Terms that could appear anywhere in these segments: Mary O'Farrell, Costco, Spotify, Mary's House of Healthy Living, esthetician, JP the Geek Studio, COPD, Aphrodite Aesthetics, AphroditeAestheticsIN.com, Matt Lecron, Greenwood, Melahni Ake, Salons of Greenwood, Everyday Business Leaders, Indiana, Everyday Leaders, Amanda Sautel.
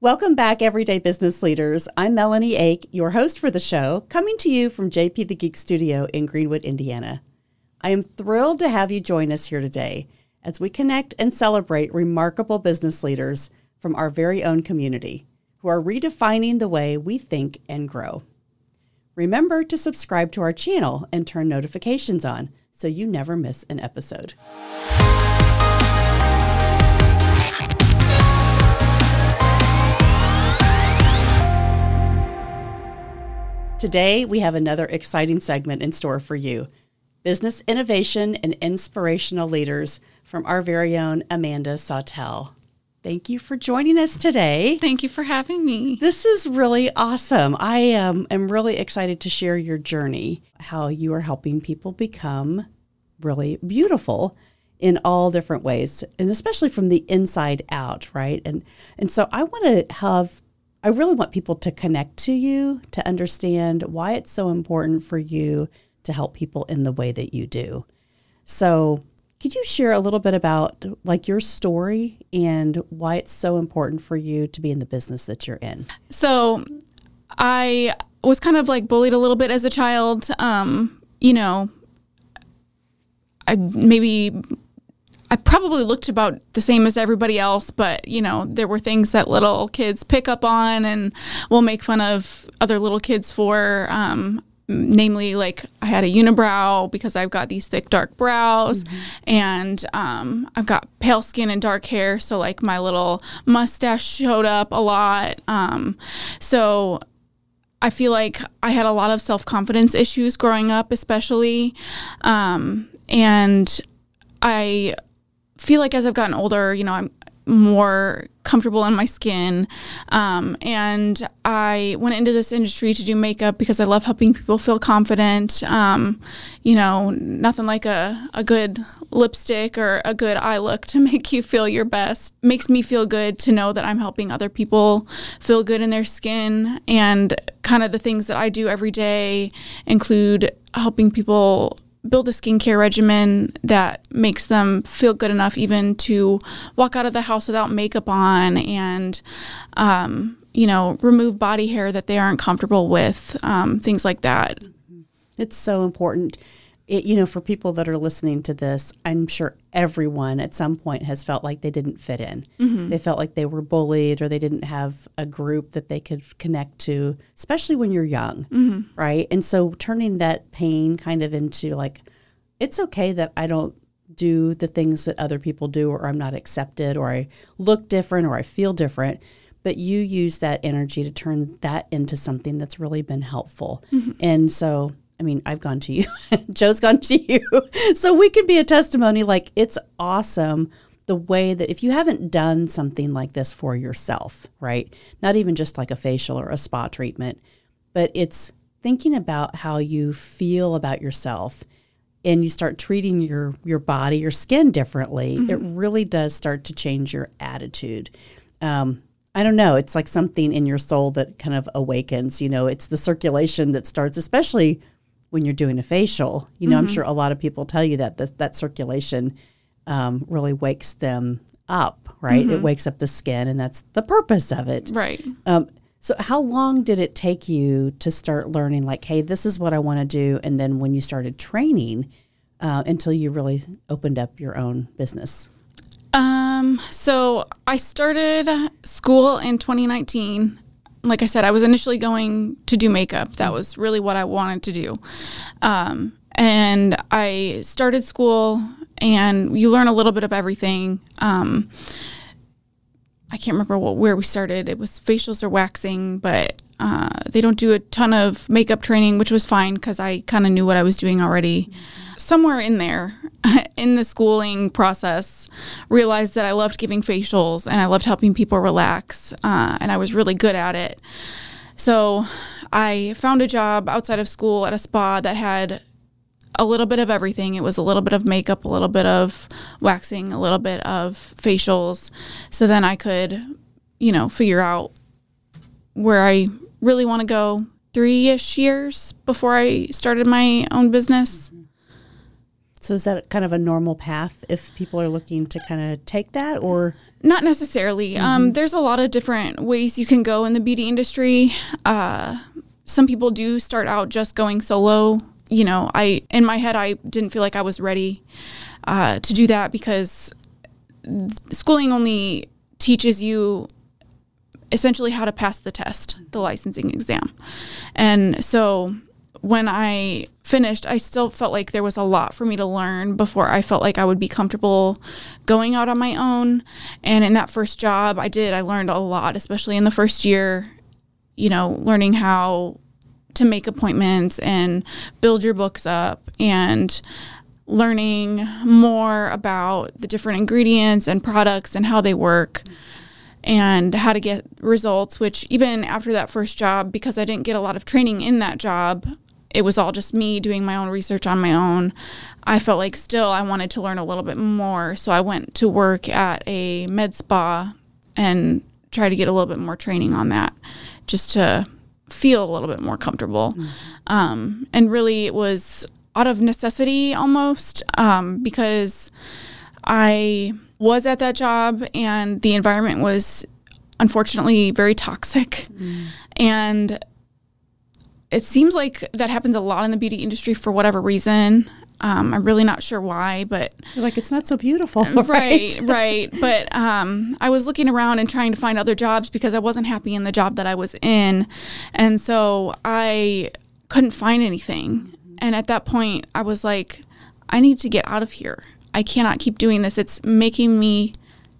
Welcome back, Everyday Business Leaders. I'm Melahni Ake, your host for the show, coming to you from JP the Geek Studio in Greenwood, Indiana. I am thrilled to have you join us here today as we connect and celebrate remarkable business leaders from our very own community who are redefining the way we think and grow. Remember to subscribe to our channel and turn notifications on so you never miss an episode. Today, we have another exciting segment in store for you. Business innovation and inspirational leaders from our very own Amanda Sautel. Thank you for joining us today. Thank you for having me. This is really awesome. I am really excited to share your journey, how you are helping people become really beautiful in all different ways, and especially from the inside out, right? And so I really want people to connect to you, to understand why it's so important for you to help people in the way that you do. So could you share a little bit about like your story and why it's so important for you to be in the business that you're in? So I was kind of like bullied a little bit as a child. I probably looked about the same as everybody else, but, there were things that little kids pick up on and will make fun of other little kids for, namely, like, I had a unibrow because I've got these thick, dark brows, and I've got pale skin and dark hair, so, like, my little mustache showed up a lot, so I feel like I had a lot of self-confidence issues growing up, especially, and I feel like as I've gotten older, I'm more comfortable in my skin. And I went into this industry to do makeup because I love helping people feel confident. Nothing like a good lipstick or a good eye look to make you feel your best. Makes me feel good to know that I'm helping other people feel good in their skin. And kind of the things that I do every day include helping people build a skincare regimen that makes them feel good enough even to walk out of the house without makeup on and, remove body hair that they aren't comfortable with, things like that. It's so important. For people that are listening to this, I'm sure everyone at some point has felt like they didn't fit in. Mm-hmm. They felt like they were bullied or they didn't have a group that they could connect to, especially when you're young, right? And so turning that pain kind of into like, it's okay that I don't do the things that other people do, or I'm not accepted, or I look different, or I feel different. But you use that energy to turn that into something that's really been helpful. Mm-hmm. And so I've gone to you. Joe's gone to you. So we can be a testimony, like, it's awesome the way that if you haven't done something like this for yourself, right? Not even just like a facial or a spa treatment, but it's thinking about how you feel about yourself and you start treating your body, your skin differently. Mm-hmm. It really does start to change your attitude. I don't know. It's like something in your soul that kind of awakens, it's the circulation that starts, especially when you're doing a facial, I'm sure a lot of people tell you that that circulation really wakes them up, right? Mm-hmm. It wakes up the skin, and that's the purpose of it. Right. So how long did it take you to start learning, like, hey, this is what I want to do, and then when you started training until you really opened up your own business? So I started school in 2019. Like I said, I was initially going to do makeup. That was really what I wanted to do. And I started school, and you learn a little bit of everything. I can't remember where we started. It was facials or waxing, but they don't do a ton of makeup training, which was fine because I kind of knew what I was doing already. Mm-hmm. Somewhere in there, in the schooling process, realized that I loved giving facials and I loved helping people relax, and I was really good at it. So I found a job outside of school at a spa that had a little bit of everything. It was a little bit of makeup, a little bit of waxing, a little bit of facials. So then I could, figure out where I really want to go. 3-ish years before I started my own business. Mm-hmm. So is that kind of a normal path if people are looking to kind of take that, or Not necessarily. Mm-hmm. There's a lot of different ways you can go in the beauty industry. Some people do start out just going solo. You know, in my head, I didn't feel like I was ready to do that, because schooling only teaches you essentially how to pass the test, the licensing exam. And so when I finished, I still felt like there was a lot for me to learn before I felt like I would be comfortable going out on my own. And in that first job I learned a lot, especially in the first year, you know, learning how to make appointments and build your books up, and learning more about the different ingredients and products and how they work and how to get results, which even after that first job, because I didn't get a lot of training in that job, it was all just me doing my own research on my own. I felt like still I wanted to learn a little bit more. So I went to work at a med spa and tried to get a little bit more training on that, just to feel a little bit more comfortable. Mm-hmm. And really it was out of necessity almost, because I was at that job and the environment was unfortunately very toxic. Mm. And it seems like that happens a lot in the beauty industry for whatever reason. I'm really not sure why, but... You're like, it's not so beautiful. Right, right. But I was looking around and trying to find other jobs because I wasn't happy in the job that I was in. And so I couldn't find anything. Mm-hmm. And at that point, I was like, I need to get out of here. I cannot keep doing this. It's making me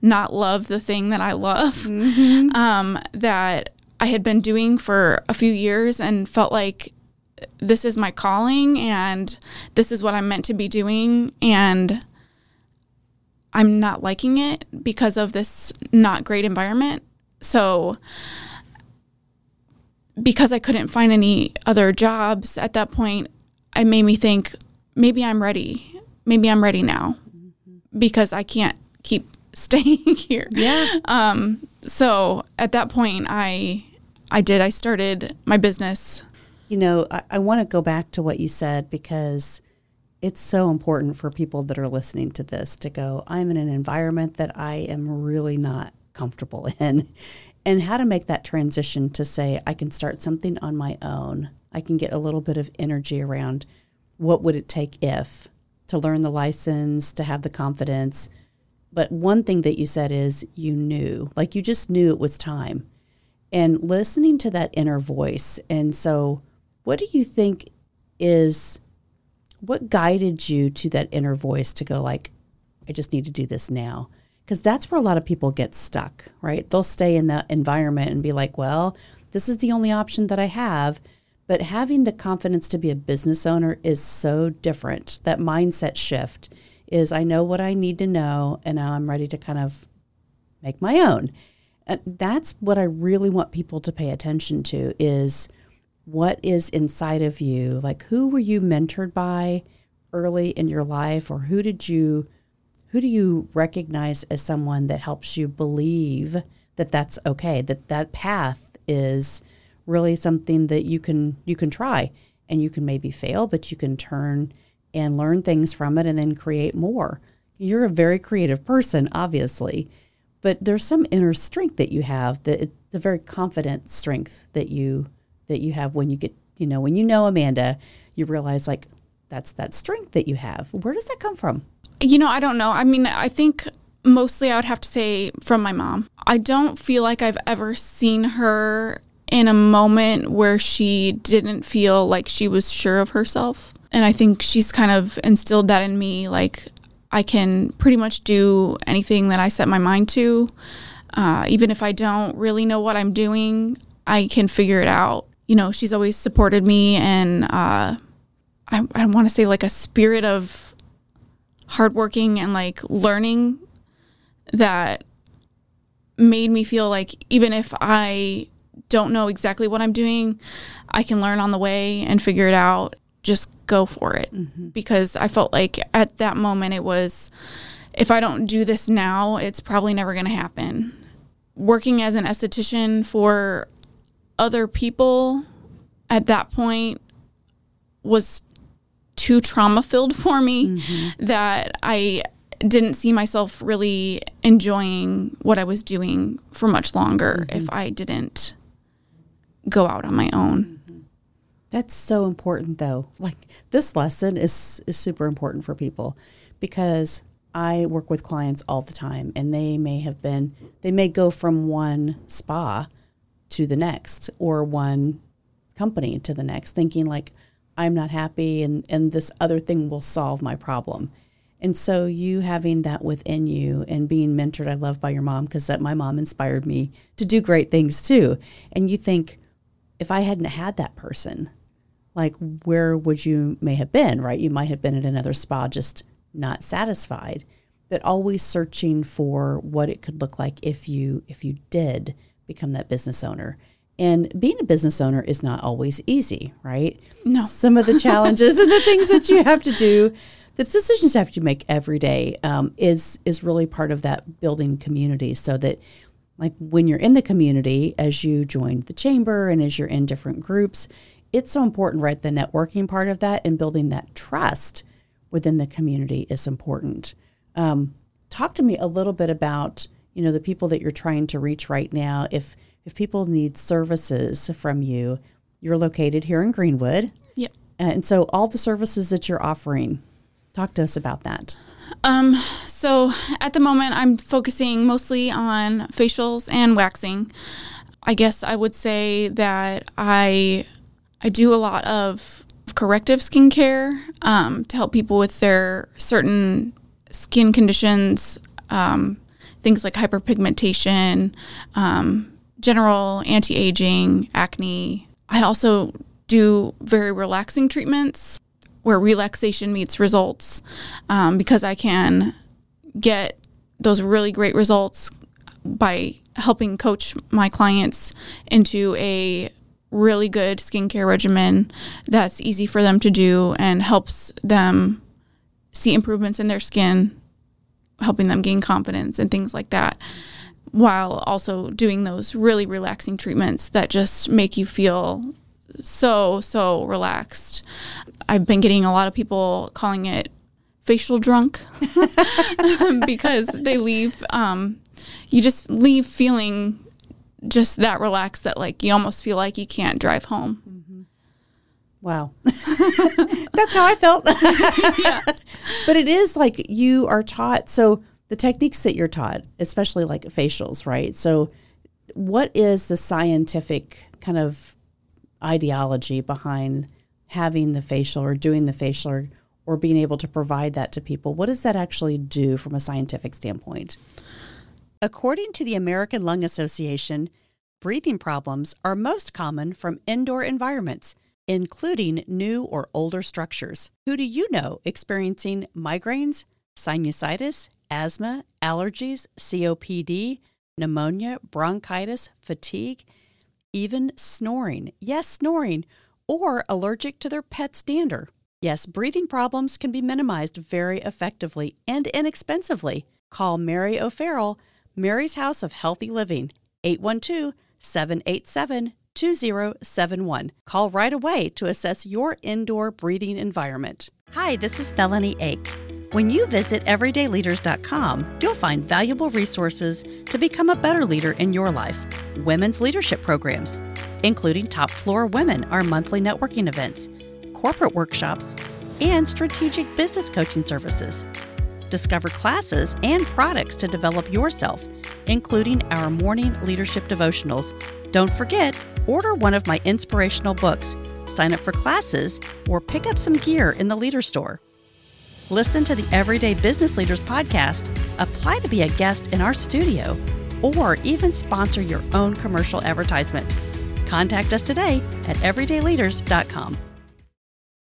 not love the thing that I love, mm-hmm. That I had been doing for a few years, and felt like this is my calling and this is what I'm meant to be doing. And I'm not liking it because of this not great environment. So because I couldn't find any other jobs at that point, it made me think, maybe I'm ready. Maybe I'm ready now, because I can't keep staying here. Yeah. So at that point, I started my business. You know, I want to go back to what you said, because it's so important for people that are listening to this to go, I'm in an environment that I am really not comfortable in, and how to make that transition to say, I can start something on my own. I can get a little bit of energy around what would it take if, to learn the license, to have the confidence. But one thing that you said is you knew, like you just knew it was time, and listening to that inner voice. And so what do you think what guided you to that inner voice to go like, I just need to do this now? Because that's where a lot of people get stuck, right? They'll stay in that environment and be like, well, this is the only option that I have. But having the confidence to be a business owner is so different. That mindset shift is, I know what I need to know, and now I'm ready to kind of make my own. And that's what I really want people to pay attention to, is what is inside of you. Like, who were you mentored by early in your life, or who do you recognize as someone that helps you believe that that's okay, that that path is really something that you can try, and you can maybe fail, but you can turn and learn things from it and then create more. You're a very creative person, obviously, but there's some inner strength that you have, that it's a very confident strength that you have when you get, you know, when you know Amanda, you realize like that's that strength that you have. Where does that come from? You know, I don't know. I mean, I think mostly I would have to say from my mom. I don't feel like I've ever seen her in a moment where she didn't feel like she was sure of herself. And I think she's kind of instilled that in me, like I can pretty much do anything that I set my mind to. Even if I don't really know what I'm doing, I can figure it out. You know, she's always supported me, and I want to say like a spirit of hardworking and like learning that made me feel like even if I don't know exactly what I'm doing, I can learn on the way and figure it out. Just go for it. Mm-hmm. Because I felt like at that moment it was, if I don't do this now, it's probably never going to happen. Working as an esthetician for other people at that point was too trauma-filled for me, mm-hmm. that I didn't see myself really enjoying what I was doing for much longer if I didn't go out on my own. That's so important, though. Like, this lesson is super important for people, because I work with clients all the time, and they may go from one spa to the next, or one company to the next, thinking like, I'm not happy, and this other thing will solve my problem. And so you having that within you and being mentored, I love, by your mom, because my mom inspired me to do great things too. And you think, if I hadn't had that person, like, where would you may have been, right? You might have been at another spa, just not satisfied, but always searching for what it could look like if you did become that business owner. And being a business owner is not always easy, right? No. Some of the challenges and the things that you have to do, the decisions you have to make every day, is really part of that building community. So that, like, when you're in the community, as you join the chamber and as you're in different groups, it's so important, right? The networking part of that and building that trust within the community is important. Talk to me a little bit about, the people that you're trying to reach right now. If people need services from you, you're located here in Greenwood. Yep. And so all the services that you're offering, talk to us about that. So at the moment, I'm focusing mostly on facials and waxing. I guess I would say that I do a lot of corrective skincare to help people with their certain skin conditions, things like hyperpigmentation, general anti-aging, acne. I also do very relaxing treatments where relaxation meets results, because I can get those really great results by helping coach my clients into a really good skincare regimen that's easy for them to do and helps them see improvements in their skin, helping them gain confidence and things like that, while also doing those really relaxing treatments that just make you feel so relaxed. I've been getting a lot of people calling it facial drunk because they leave, you just leave feeling just that relaxed that, like, you almost feel like you can't drive home. Mm-hmm. Wow. That's how I felt. Yeah. But it is like you are taught. So the techniques that you're taught, especially like facials, right? So what is the scientific kind of ideology behind having the facial or doing the facial or being able to provide that to people? What does that actually do from a scientific standpoint? According to the American Lung Association, breathing problems are most common from indoor environments, including new or older structures. Who do you know experiencing migraines, sinusitis, asthma, allergies, COPD, pneumonia, bronchitis, fatigue, even snoring? Yes, snoring, or allergic to their pet's dander. Yes, breathing problems can be minimized very effectively and inexpensively. Call Mary O'Farrell, Mary's House of Healthy Living, 812-787-2071. Call right away to assess your indoor breathing environment. Hi, this is Melahni Ake. When you visit everydayleaders.com, you'll find valuable resources to become a better leader in your life. Women's leadership programs, including Top Floor Women, our monthly networking events, corporate workshops, and strategic business coaching services. Discover classes and products to develop yourself, including our morning leadership devotionals. Don't forget, order one of my inspirational books, sign up for classes, or pick up some gear in the Leader Store. Listen to the Everyday Business Leaders podcast, apply to be a guest in our studio, or even sponsor your own commercial advertisement. Contact us today at everydayleaders.com.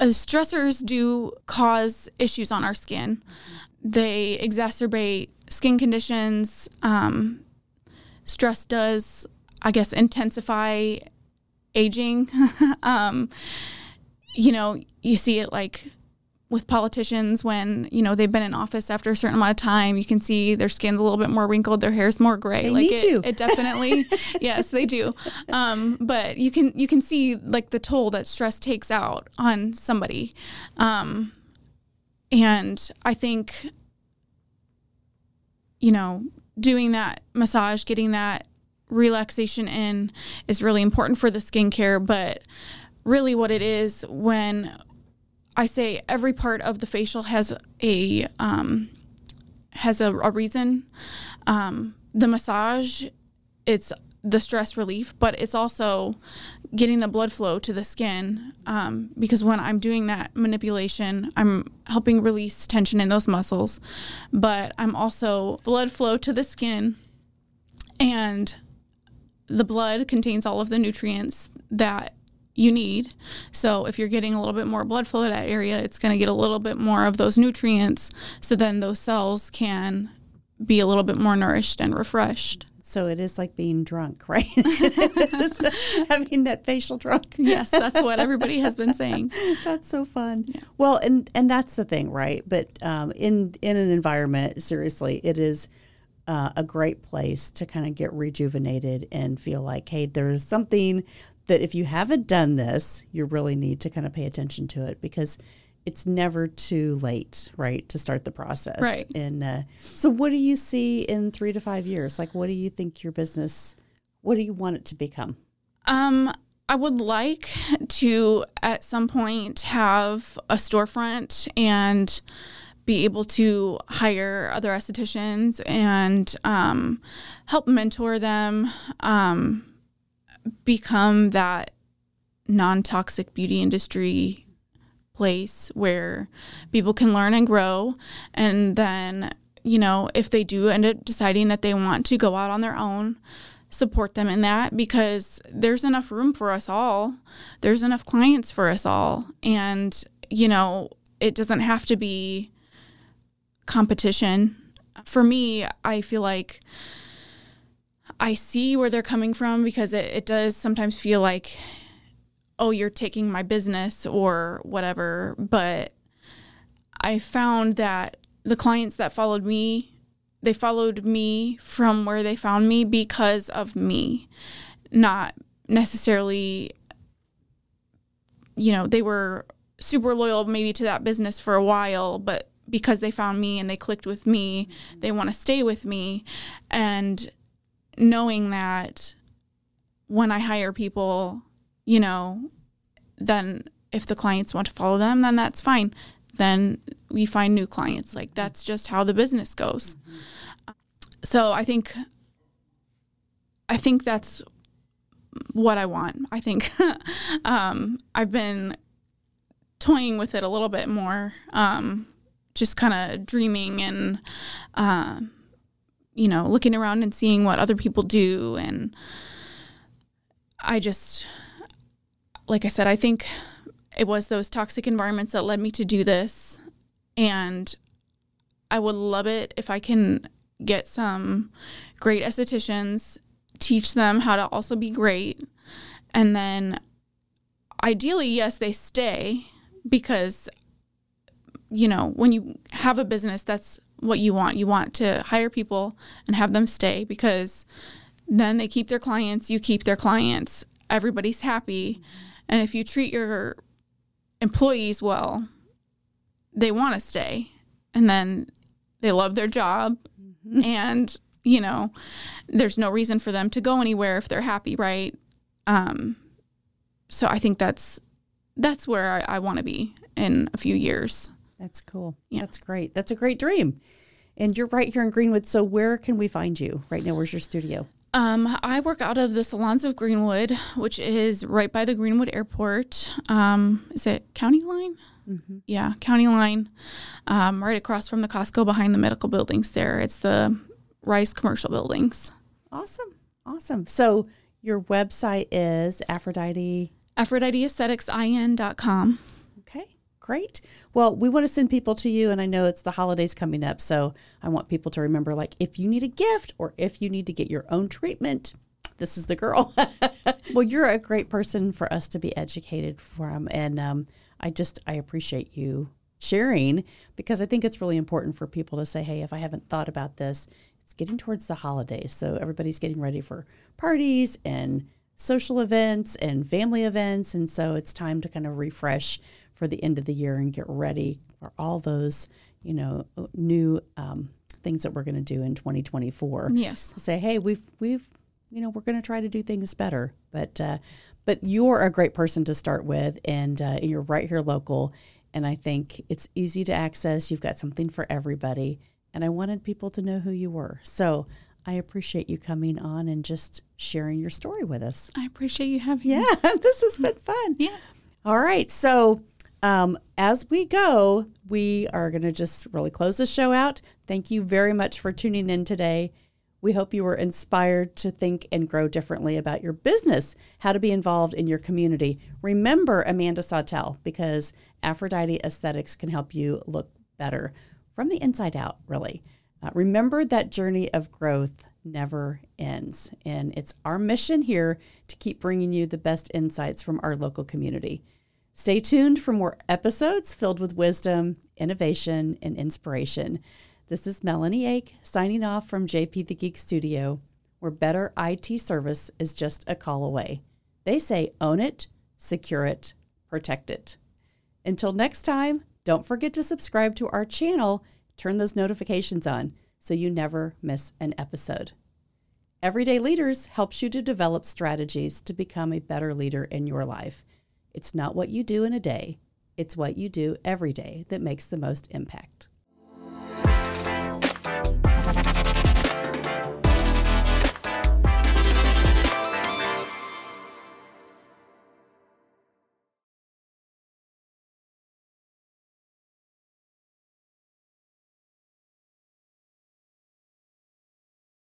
Stressors do cause issues on our skin. They exacerbate skin conditions. Stress does, I guess, intensify aging. You see it like with politicians when, they've been in office after a certain amount of time, you can see their skin's a little bit more wrinkled, their hair's more gray. They need you. It definitely, yes, they do. But you can see like the toll that stress takes out on somebody. And I think you know, doing that massage, getting that relaxation in is really important for the skincare. But really what it is, when I say every part of the facial has a reason, the massage, it's the stress relief, but it's also getting the blood flow to the skin, because when I'm doing that manipulation, I'm helping release tension in those muscles, but I'm also blood flow to the skin, and the blood contains all of the nutrients that you need. So if you're getting a little bit more blood flow to that area, it's going to get a little bit more of those nutrients, so then those cells can be a little bit more nourished and refreshed. So it is like being drunk, right? Having that facial drunk. Yes, that's what everybody has been saying. That's so fun. Yeah. Well, and that's the thing, right? But in an environment, seriously, it is a great place to kind of get rejuvenated and feel like, hey, there's something that if you haven't done this, you really need to kind of pay attention to it, because it's never too late, right, to start the process. Right. And so what do you see in 3 to 5 years? Like, what do you think your business, what do you want it to become? I would like to, at some point, have a storefront and be able to hire other estheticians and help mentor them, become that non-toxic beauty industry place where people can learn and grow. And then, you know, if they do end up deciding that they want to go out on their own, support them in that, because there's enough room for us all. There's enough clients for us all. And, you know, it doesn't have to be competition. For me, I feel like I see where they're coming from, because it does sometimes feel like, oh, you're taking my business or whatever. But I found that the clients that followed me, they followed me from where they found me because of me, not necessarily, you know, they were super loyal maybe to that business for a while, but because they found me and they clicked with me, they want to stay with me. And knowing that when I hire people, you know, then if the clients want to follow them, then that's fine. Then we find new clients. Like, that's just how the business goes. Mm-hmm. So I think that's what I want. I think I've been toying with it a little bit more, just kind of dreaming and, you know, looking around and seeing what other people do. And I just... like I said, I think it was those toxic environments that led me to do this, and I would love it if I can get some great estheticians, teach them how to also be great, and then ideally, yes, they stay, because, you know, when you have a business, that's what you want. You want to hire people and have them stay, because then they keep their clients, you keep their clients, everybody's happy. And if you treat your employees well, they want to stay, and then they love their job, mm-hmm. and, you know, there's no reason for them to go anywhere if they're happy, right? So I think that's where I want to be in a few years. That's cool. Yeah. That's great. That's a great dream. And you're right here in Greenwood, so where can we find you right now? Where's your studio? I work out of the Salons of Greenwood, which is right by the Greenwood Airport. Is it County Line? Mm-hmm. Yeah, County Line, right across from the Costco behind the medical buildings there. It's the Rice Commercial Buildings. Awesome. Awesome. So your website is Aphrodite? AphroditeAestheticsIN.com. Great. Well, we want to send people to you, and I know it's the holidays coming up, so I want people to remember, like, if you need a gift or if you need to get your own treatment, this is the girl. Well, you're a great person for us to be educated from, and I appreciate you sharing, because I think it's really important for people to say, hey, if I haven't thought about this, it's getting towards the holidays, so everybody's getting ready for parties and social events and family events, and so it's time to kind of refresh for the end of the year and get ready for all those, you know, new things that we're going to do in 2024. Yes. Say, hey, we've you know, we're going to try to do things better. But you're a great person to start with, and you're right here local. And I think it's easy to access. You've got something for everybody. And I wanted people to know who you were. So I appreciate you coming on and just sharing your story with us. I appreciate you having me. Yeah, this has been fun. Yeah. All right. So as we go, we are going to just really close the show out. Thank you very much for tuning in today. We hope you were inspired to think and grow differently about your business, how to be involved in your community. Remember Amanda Sautel, because Aphrodite Aesthetics can help you look better from the inside out, really. Remember that journey of growth never ends. And it's our mission here to keep bringing you the best insights from our local community. Stay tuned for more episodes filled with wisdom, innovation, and inspiration. This is Melahni Ake signing off from JP the Geek Studio, where better IT service is just a call away. They say own it, secure it, protect it. Until next time, don't forget to subscribe to our channel. Turn those notifications on so you never miss an episode. Everyday Leaders helps you to develop strategies to become a better leader in your life. It's not what you do in a day. It's what you do every day that makes the most impact.